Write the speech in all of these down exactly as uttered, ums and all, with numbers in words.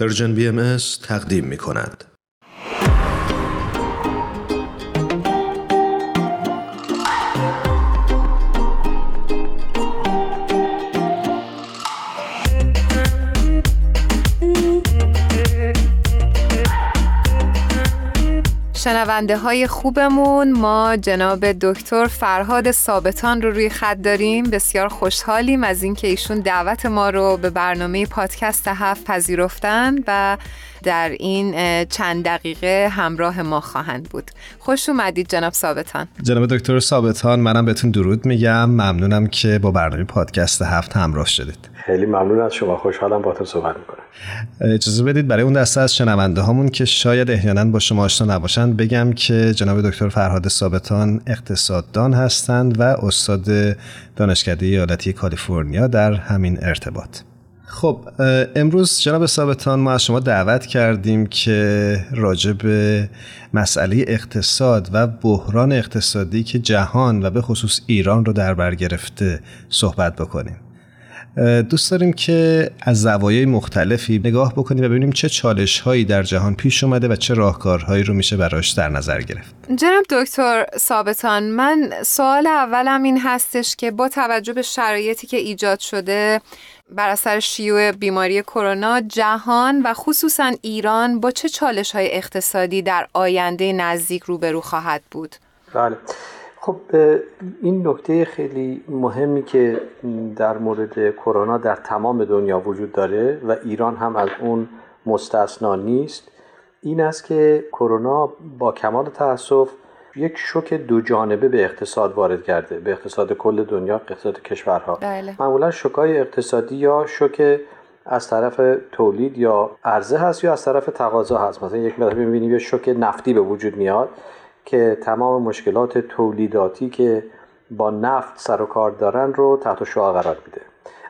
پرژن بی ام اس تقدیم می کند. شنونده های خوبمون، ما جناب دکتر فرهاد ثابتان رو روی خط داریم. بسیار خوشحالیم از اینکه ایشون دعوت ما رو به برنامه پادکست هفت پذیرفتن و در این چند دقیقه همراه ما خواهند بود. خوش اومدید جناب ثابتان. جناب دکتر ثابتان، منم بهتون درود میگم. ممنونم که با برنامه پادکست هفت همراه شدید. خیلی ممنون از شما، خوشحالم باهاتون صحبت میکنم. اجازه بدید برای اون دسته از شنونده هامون که شاید احیانا با شما آشنا نباشند بگم که جناب دکتر فرهاد ثابتان اقتصاددان هستند و استاد دانشکده ایالتی کالیفرنیا در همین ارتباط. خب امروز جناب ثابتان ما از شما دعوت کردیم که راجع به مسئله اقتصاد و بحران اقتصادی که جهان و به خصوص ایران رو در بر گرفته صحبت بکنیم. دوست داریم که از زوایای مختلفی نگاه بکنیم و ببینیم چه چالش‌هایی در جهان پیش اومده و چه راهکارهایی رو میشه براش در نظر گرفت. جناب دکتر ثابتان، من سوال اولم این هستش که با توجه به شرایطی که ایجاد شده بر اثر شیوع بیماری کرونا، جهان و خصوصا ایران با چه چالش‌های اقتصادی در آینده نزدیک روبرو خواهد بود؟ بله. خب این نکته خیلی مهمی که در مورد کرونا در تمام دنیا وجود داره و ایران هم از اون مستثنا نیست، این است که کرونا با کمال تأسف یک شوک دو جانبه به اقتصاد وارد کرده، به اقتصاد کل دنیا، اقتصاد کشورها. بله. معمولا شوک‌های اقتصادی یا شوک از طرف تولید یا عرضه هست یا از طرف تقاضا هست. مثلا یک مرتبه می‌بینیم یه شوک نفتی به وجود میاد که تمام مشکلات تولیداتی که با نفت سر و کار دارن رو تحت شعاع قرار میده.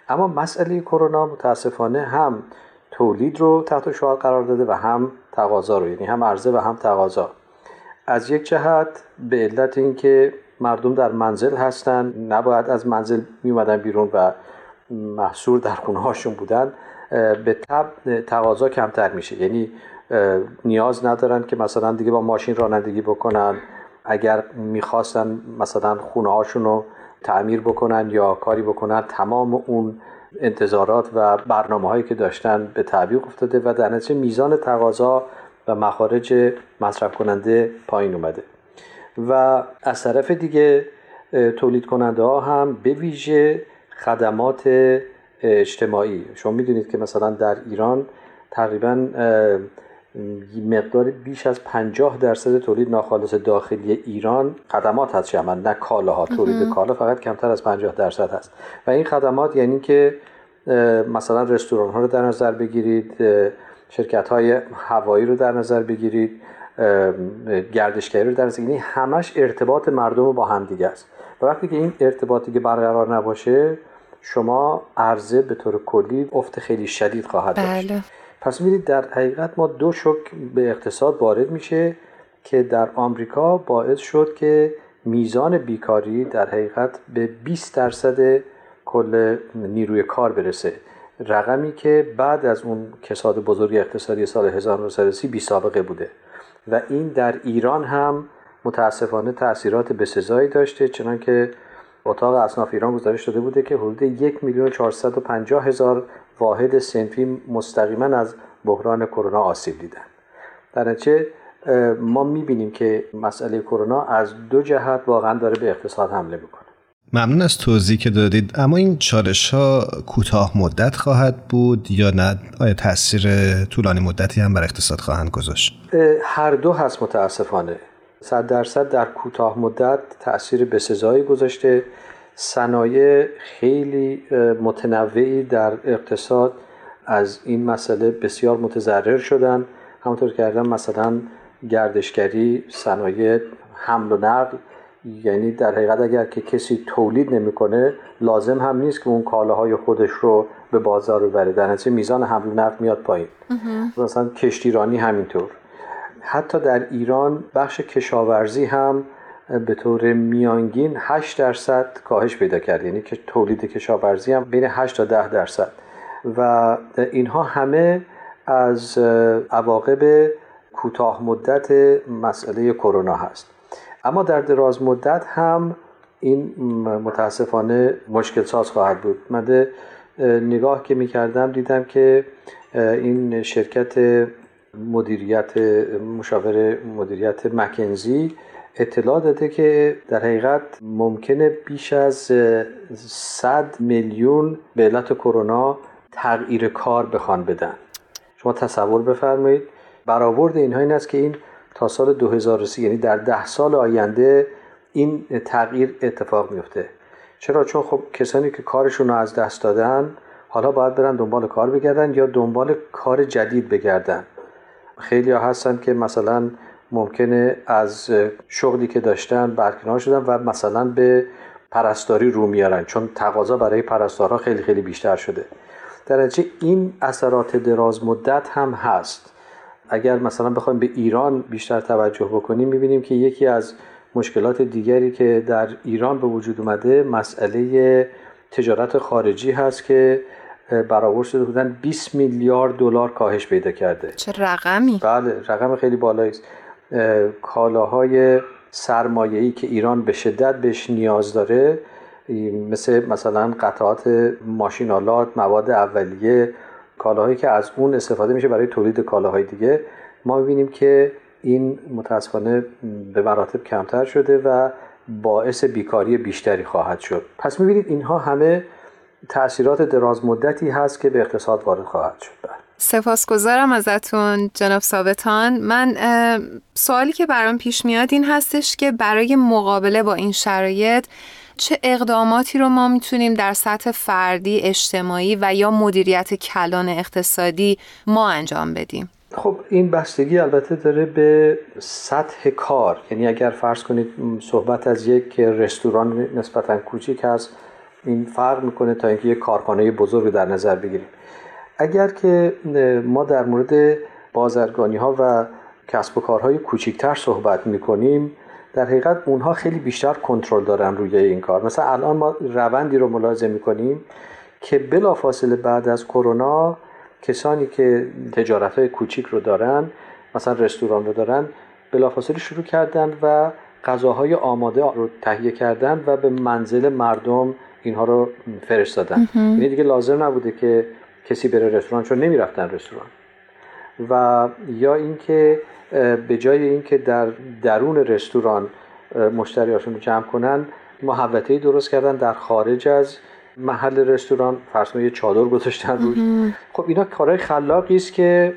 اما مسئله کرونا متاسفانه هم تولید رو تحت شعاع قرار داده و هم تقاضا رو، یعنی هم عرضه و هم تقاضا. از یک جهت به علت اینکه مردم در منزل هستن، نباید از منزل میومدن بیرون و محصور در خونه هاشون بودن، به تبع تقاضا کمتر میشه، یعنی نیاز ندارن که مثلا دیگه با ماشین رانندگی بکنن. اگر میخواستن مثلا خونه هاشون رو تعمیر بکنن یا کاری بکنن، تمام اون انتظارات و برنامه هایی که داشتن به تعویق افتاده و در نتیجه میزان تقاضا و مخارج مصرف کننده پایین اومده. و از طرف دیگه تولید کننده ها هم به ویژه خدمات اجتماعی. شما میدونید که مثلا در ایران تقریباً مقدار بیش از پنجاه درصد تولید ناخالص داخلی ایران خدمات هست، شما نه کالاها. تولید کالا فقط کمتر از پنجاه درصد هست و این خدمات یعنی که مثلا رستوران ها رو در نظر بگیرید، شرکت های هوایی رو در نظر بگیرید، گردشگری رو در نظر بگیرید، همش ارتباط مردم رو با هم دیگه است. و وقتی که این ارتباطی که برقرار نباشه، شما عرضه به طور کلی افت خیلی شدید خواهد داشت. بله. پس می‌بینید در حقیقت ما دو شوک به اقتصاد وارد میشه که در آمریکا باعث شد که میزان بیکاری در حقیقت به بیست درصد کل نیروی کار برسه، رقمی که بعد از اون کساد بزرگ اقتصادی سال هزار و نهصد و سی بی سابقه بوده. و این در ایران هم متاسفانه تأثیرات بسزایی داشته، چنانکه اتاق اصناف ایران گزارش داده بوده که حدود یک میلیون و چهارصد و پنجاه هزار واحد صنفی مستقیما از بحران کرونا آسیب دیدن. در نتیجه ما میبینیم که مسئله کرونا از دو جهت واقعا داره به اقتصاد حمله میکنه. ممنون از توضیحی که دادید. اما این چالش ها کوتاه مدت خواهد بود یا نه؟ آیا تاثیر طولانی مدتی هم بر اقتصاد خواهند گذاشت؟ هر دو هست متاسفانه. صد درصد در کوتاه مدت تاثیر بسزایی گذاشته. صنایع خیلی متنوعی در اقتصاد از این مسئله بسیار متضرر شدن. همونطور که گفتم مثلا گردشگری، صنایع حمل و نقل، یعنی در حقیقت اگر که کسی تولید نمیکنه، لازم هم نیست که اون کالاهای خودش رو به بازار ببره، در نتیجه میزان حمل و نقل میاد پایین. مثلا کشتیرانی همینطور. حتی در ایران بخش کشاورزی هم به طور میانگین هشت درصد کاهش پیدا کرد، یعنی که تولید کشاورزی هم بین هشت تا ده درصد. و اینها همه از عواقب کوتاه مدت مسئله کرونا هست. اما در دراز مدت هم این متاسفانه مشکل ساز خواهد بود. من نگاه که می‌کردم دیدم که این شرکت مدیریت مشاور مدیریت مکنزی اطلاع داده که در حقیقت ممکنه بیش از صد میلیون به علت کرونا تغییر کار بخوان بدن. شما تصور بفرمایید برآورد اینها این است که این تا سال دو هزار و سی یعنی در ده سال آینده این تغییر اتفاق میفته. چرا؟ چون خب کسانی که کارشون رو از دست دادن حالا باید برن دنبال کار بگردن یا دنبال کار جدید بگردن. خیلی ها هستن که مثلا ممکنه از شغلی که داشتن برکنار شدن و مثلا به پرستاری رو میارن چون تقاضا برای پرستارها خیلی خیلی بیشتر شده. در نتیجه این اثرات دراز مدت هم هست. اگر مثلا بخوایم به ایران بیشتر توجه بکنیم میبینیم که یکی از مشکلات دیگری که در ایران به وجود اومده مسئله تجارت خارجی هست که برآورد شده بودن بیست میلیارد دلار کاهش پیدا کرده. چه رقمی؟ بله، رقم خیلی بالایی است. کالاهای سرمایه‌ای که ایران به شدت بهش نیاز داره مثل مثلا قطعات ماشین‌آلات، مواد اولیه، کالاهایی که از اون استفاده میشه برای تولید کالاهای دیگه، ما می‌بینیم که این متاسفانه به مراتب کمتر شده و باعث بیکاری بیشتری خواهد شد. پس می‌بینید اینها همه تأثیرات دراز مدتی هست که به اقتصاد وارد خواهد شد. سپاسگزارم ازتون جناب ثابتان. من سوالی که برام پیش میاد این هستش که برای مقابله با این شرایط چه اقداماتی رو ما میتونیم در سطح فردی، اجتماعی و یا مدیریت کلان اقتصادی ما انجام بدیم؟ خب این بستگی البته داره به سطح کار. یعنی اگر فرض کنید صحبت از یک رستوران نسبتاً کوچیک هست این فرق میکنه تا اینکه یک کارخانه بزرگ در نظر بگیریم. اگر که ما در مورد بازرگانی ها و کسب و کارهای کوچکتر صحبت میکنیم در حقیقت اونها خیلی بیشتر کنترل دارن روی این کار. مثلا الان ما روندی رو ملاحظه میکنیم که بلافاصله بعد از کرونا کسانی که تجارت های کوچیک رو دارن مثلا رستوران رو دارن بلافاصله شروع کردن و غذاهای آماده رو تهیه کردن و به منزل مردم اینها رو فرستادن. یعنی دیگه لازم نبوده که کسی بره رستوران چون نمیرفتن رستوران. و یا اینکه به جای اینکه در درون رستوران مشتریاشون رو جمع کنن محوطه‌ای درست کردن در خارج از محل رستوران، فرض کنید یه چادر گذاشتن روش. خب اینا کارهای خلاقی است که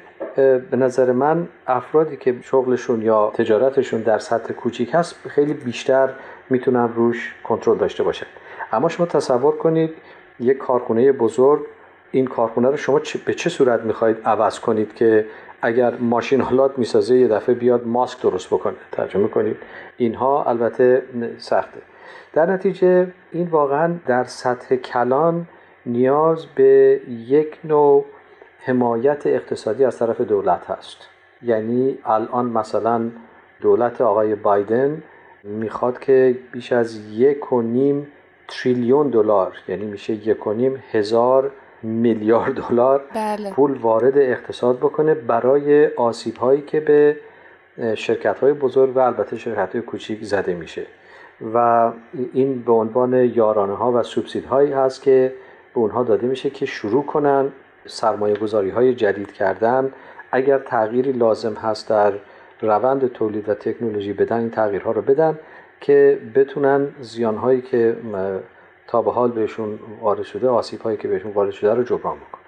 به نظر من افرادی که شغلشون یا تجارتشون در سطح کوچیک هست خیلی بیشتر میتونن روش کنترل داشته باشن. اما شما تصور کنید یک کارخونه بزرگ، این کارخونه رو شما به چه صورت میخواید عوض کنید که اگر ماشین آلات میسازه یه دفعه بیاد ماسک درست بکنه؟ ترجمه کنید اینها البته سخته. در نتیجه این واقعا در سطح کلان نیاز به یک نوع حمایت اقتصادی از طرف دولت هست. یعنی الان مثلا دولت آقای بایدن میخواد که بیش از یک و نیم تریلیون دلار یعنی میشه یک و نیم هزار میلیارد دلار بله. پول وارد اقتصاد بکنه برای آسیب هایی که به شرکت های بزرگ و البته شرکت های کوچیک زده میشه و این به عنوان یارانه ها و سوبسید هایی هست که به اونها داده میشه که شروع کنن سرمایه گذاری های جدید کردن. اگر تغییری لازم هست در روند تولید و تکنولوژی بدن این تغییرها رو بدن که بتونن زیانهایی که تا به حال بهشون وارد شده، آسیب‌هایی که بهشون وارد شده رو جبران بکنن.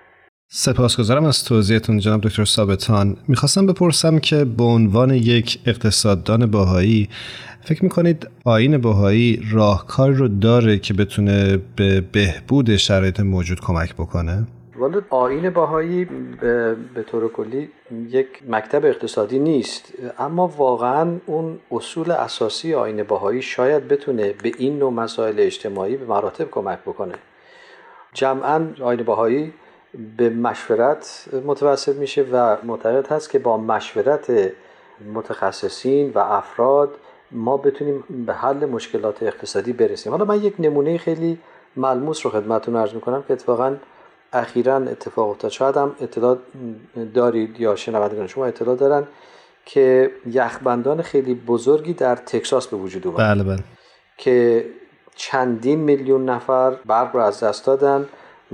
سپاسگزارم از توضیحتون جناب دکتر ثابتان. میخواستم بپرسم که به عنوان یک اقتصاددان باهایی فکر میکنید آیین باهایی راهکار رو داره که بتونه به بهبود شرایط موجود کمک بکنه؟ والا آیین باهایی به طور کلی یک مکتب اقتصادی نیست، اما واقعا اون اصول اساسی آیین باهایی شاید بتونه به این نوع مسائل اجتماعی به مراتب کمک بکنه. جمعاً آیین باهایی به مشورت متوسل میشه و معتقد هست که با مشورت متخصصین و افراد ما بتونیم به حل مشکلات اقتصادی برسیم. حالا من یک نمونه خیلی ملموس رو خدمتتون عرض میکنم که اتفاقاً اخیراً اتفاق افتاد، شاید هم اطلاع دارید یا شنوندگان شما اطلاع دارن که یخبندان خیلی بزرگی در تکساس به وجود اومد. بله بله. که چندین میلیون نفر برق را از دست دادن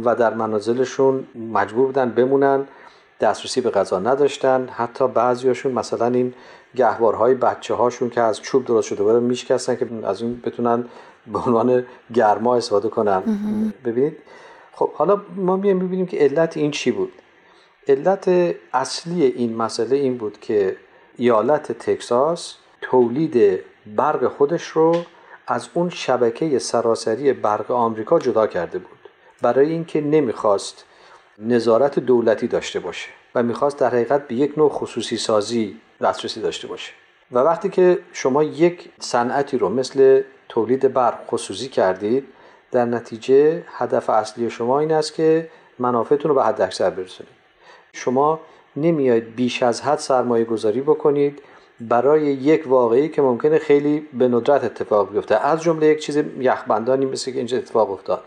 و در منازلشون مجبور بودن بمونن، دسترسی به غذا نداشتن، حتی بعضیاشون مثلا این گهوارهای بچه هاشون که از چوب درست شده بود میشکستن که از اون بتونن به عنوان گرما استفاده کنن. ببینید خب حالا ما میایم ببینیم که علت این چی بود. علت اصلی این مسئله این بود که ایالت تکساس تولید برق خودش رو از اون شبکه سراسری برق آمریکا جدا کرده بود، برای اینکه نمیخواست نظارت دولتی داشته باشه و میخواست در حقیقت به یک نوع خصوصی سازی دسترسی داشته باشه. و وقتی که شما یک صنعتی رو مثل تولید برق خصوصی کردید، در نتیجه هدف اصلی شما این است که منافعتون رو به حد اکثر برسونید. شما نمیاید بیش از حد سرمایه گذاری بکنید برای یک واقعی که ممکنه خیلی به ندرت اتفاق بیفته، از جمله یک چیز یخبندانی مثل که اینجا اتفاق افتاد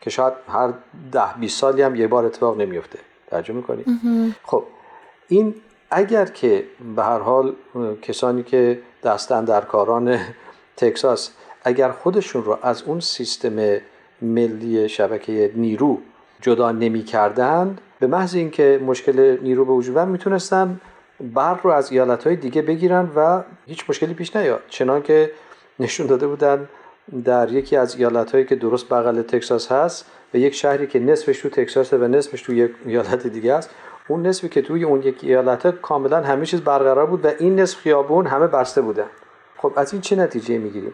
که شاید هر ده بیست سالی هم یک بار اتفاق نمیفته. ترجمه می‌کنید. خب این اگر که به هر حال کسانی که دستن در کاران تکساس اگر خودشون رو از اون سیستم ملی شبکه نیرو جدا نمی‌کردند، به محض اینکه مشکل نیرو به وجود اومد میتونستن برق رو از ایالت‌های دیگه بگیرن و هیچ مشکلی پیش نیاد. چنان که نشون داده بودن در یکی از ایالت‌هایی که درست بغل تکساس هست، به یک شهری که نصفش تو تکساس و نصفش تو یک ایالت دیگه است، اون نصفی که توی اون یک ایالت کاملا همه چیز برقرار بود و این نصف خیابون همه بسته بودن. خب از این چه نتیجه می‌گیریم؟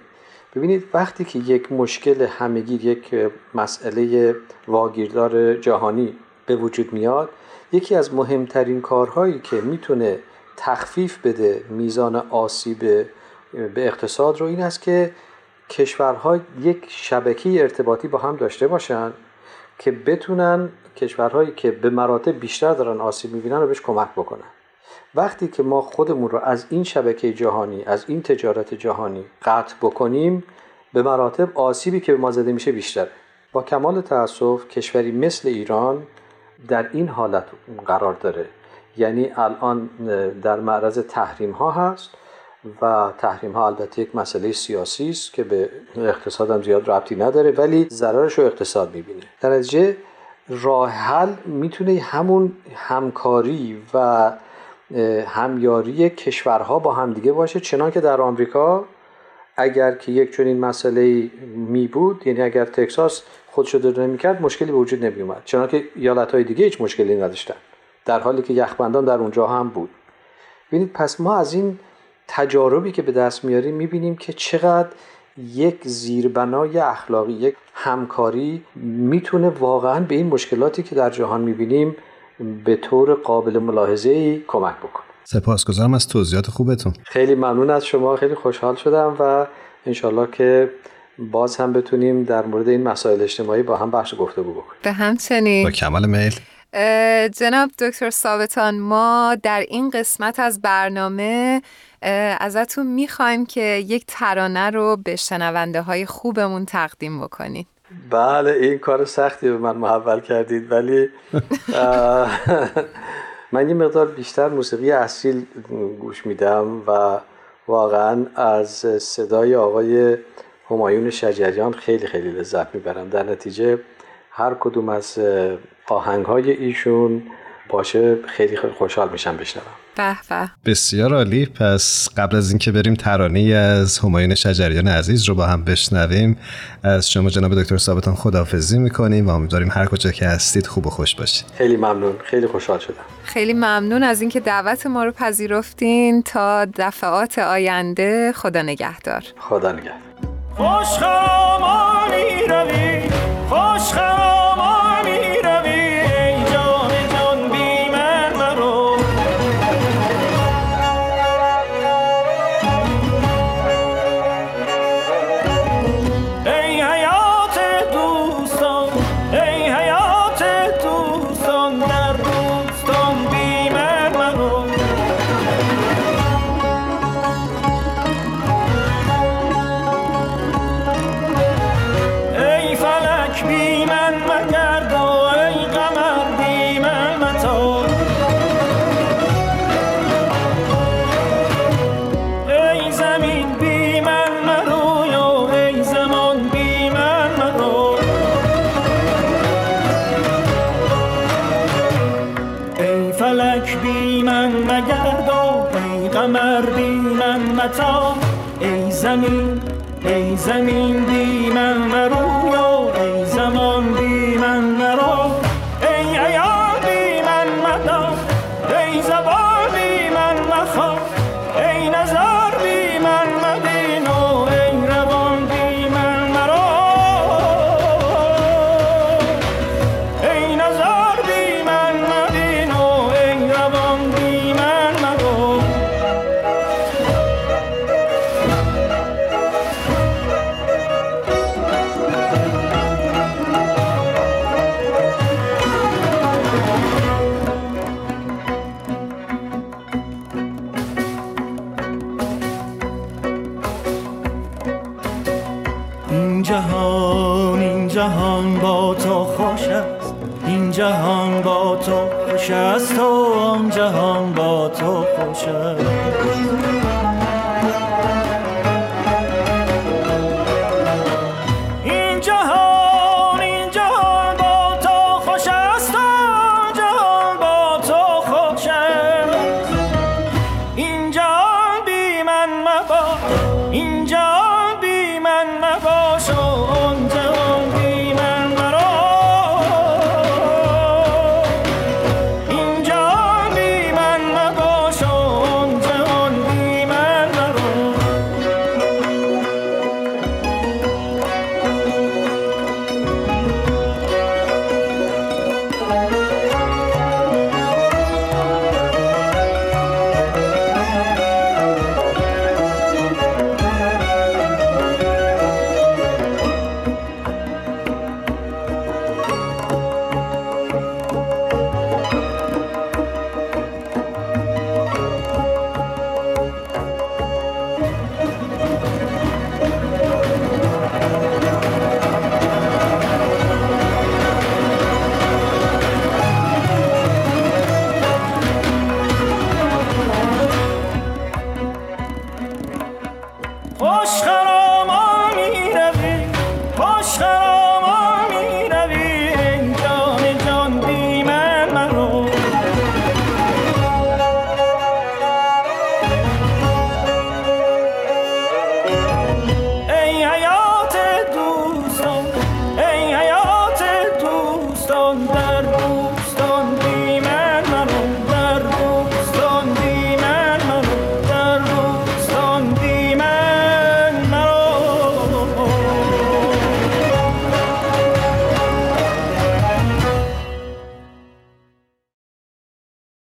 ببینید وقتی که یک مشکل همگیر، یک مسئله واگیردار جهانی به وجود میاد، یکی از مهمترین کارهایی که میتونه تخفیف بده میزان آسیب به اقتصاد رو این است که کشورها یک شبکه ارتباطی با هم داشته باشن که بتونن کشورهایی که به مراتب بیشتر دارن آسیب میبینن رو بهش کمک بکنن. وقتی که ما خودمون رو از این شبکه جهانی، از این تجارت جهانی قطع بکنیم، به مراتب آسیبی که به ما زده میشه بیشتره. با کمال تأسف کشوری مثل ایران در این حالت قرار داره، یعنی الان در معرض تحریم ها هست و تحریم ها البته یک مسئله سیاسی است که به اقتصاد هم زیاد ربطی نداره، ولی ضررش رو اقتصاد میبینه. در نتیجه راه حل میتونه همون همکاری و همیاری کشورها با همدیگه باشه، چنان که در آمریکا اگر که یک چنین مسئله‌ای می بود، یعنی اگر تکساس خودشو درنمی نمی‌کرد مشکلی به وجود نمی اومد، چنان که ایالت‌های دیگه هیچ مشکلی نداشتن، در حالی که یخبندان در اونجا هم بود. ببینید پس ما از این تجاربی که به دست میاریم میبینیم که چقدر یک زیربنای اخلاقی، یک همکاری میتونه واقعاً به این مشکلاتی که در جهان میبینیم به طور قابل ملاحظه‌ای کمک بکنه. سپاسگزارم از توضیحات خوبتون. خیلی ممنون از شما، خیلی خوشحال شدم و انشالله که باز هم بتونیم در مورد این مسائل اجتماعی با هم بحث و گفتگو بکنیم. به همچنین. با کمال میل. جناب دکتر ثابتان، ما در این قسمت از برنامه ازتون میخوایم که یک ترانه رو به شنونده های خوبمون تقدیم بکنید. بله این کار سختی به من محول کردید، ولی من یه مقدار بیشتر موسیقی اصیل گوش میدم و واقعا از صدای آقای همایون شجریان خیلی خیلی لذت میبرم. در نتیجه هر کدوم از آهنگ‌های ایشون باشه خیلی خیلی خوشحال میشم بشنوم. به به، بسیار عالی. پس قبل از اینکه بریم ترانه‌ای از همایون شجریان عزیز رو با هم بشنویم، از شما جناب دکتر ثابتان خداحافظی می‌کنیم و امیدواریم هر کجا که هستید خوب و خوش باشید. خیلی ممنون، خیلی خوشحال شدم. خیلی ممنون از اینکه دعوت ما رو پذیرفتین. تا دفعات آینده خدا نگهدار. خدا نگهدار. خوش خامانی روی، خوش خامانی روی، be man. فلک بی من مگردا، ای قمر بی من متا، ای زمین ای زمین بی من مرویا، ای زمان بی من مرا، ای عیان بی من مدا، ای زبان بی من مخا، ای نظر بی من مدین و ای روان بی من مرا، ای نظر بی من مدین و ای روان بی من مرا. جهان با تو خوش است، این جهان با تو خوش است، تو آن جهان با تو خوش است.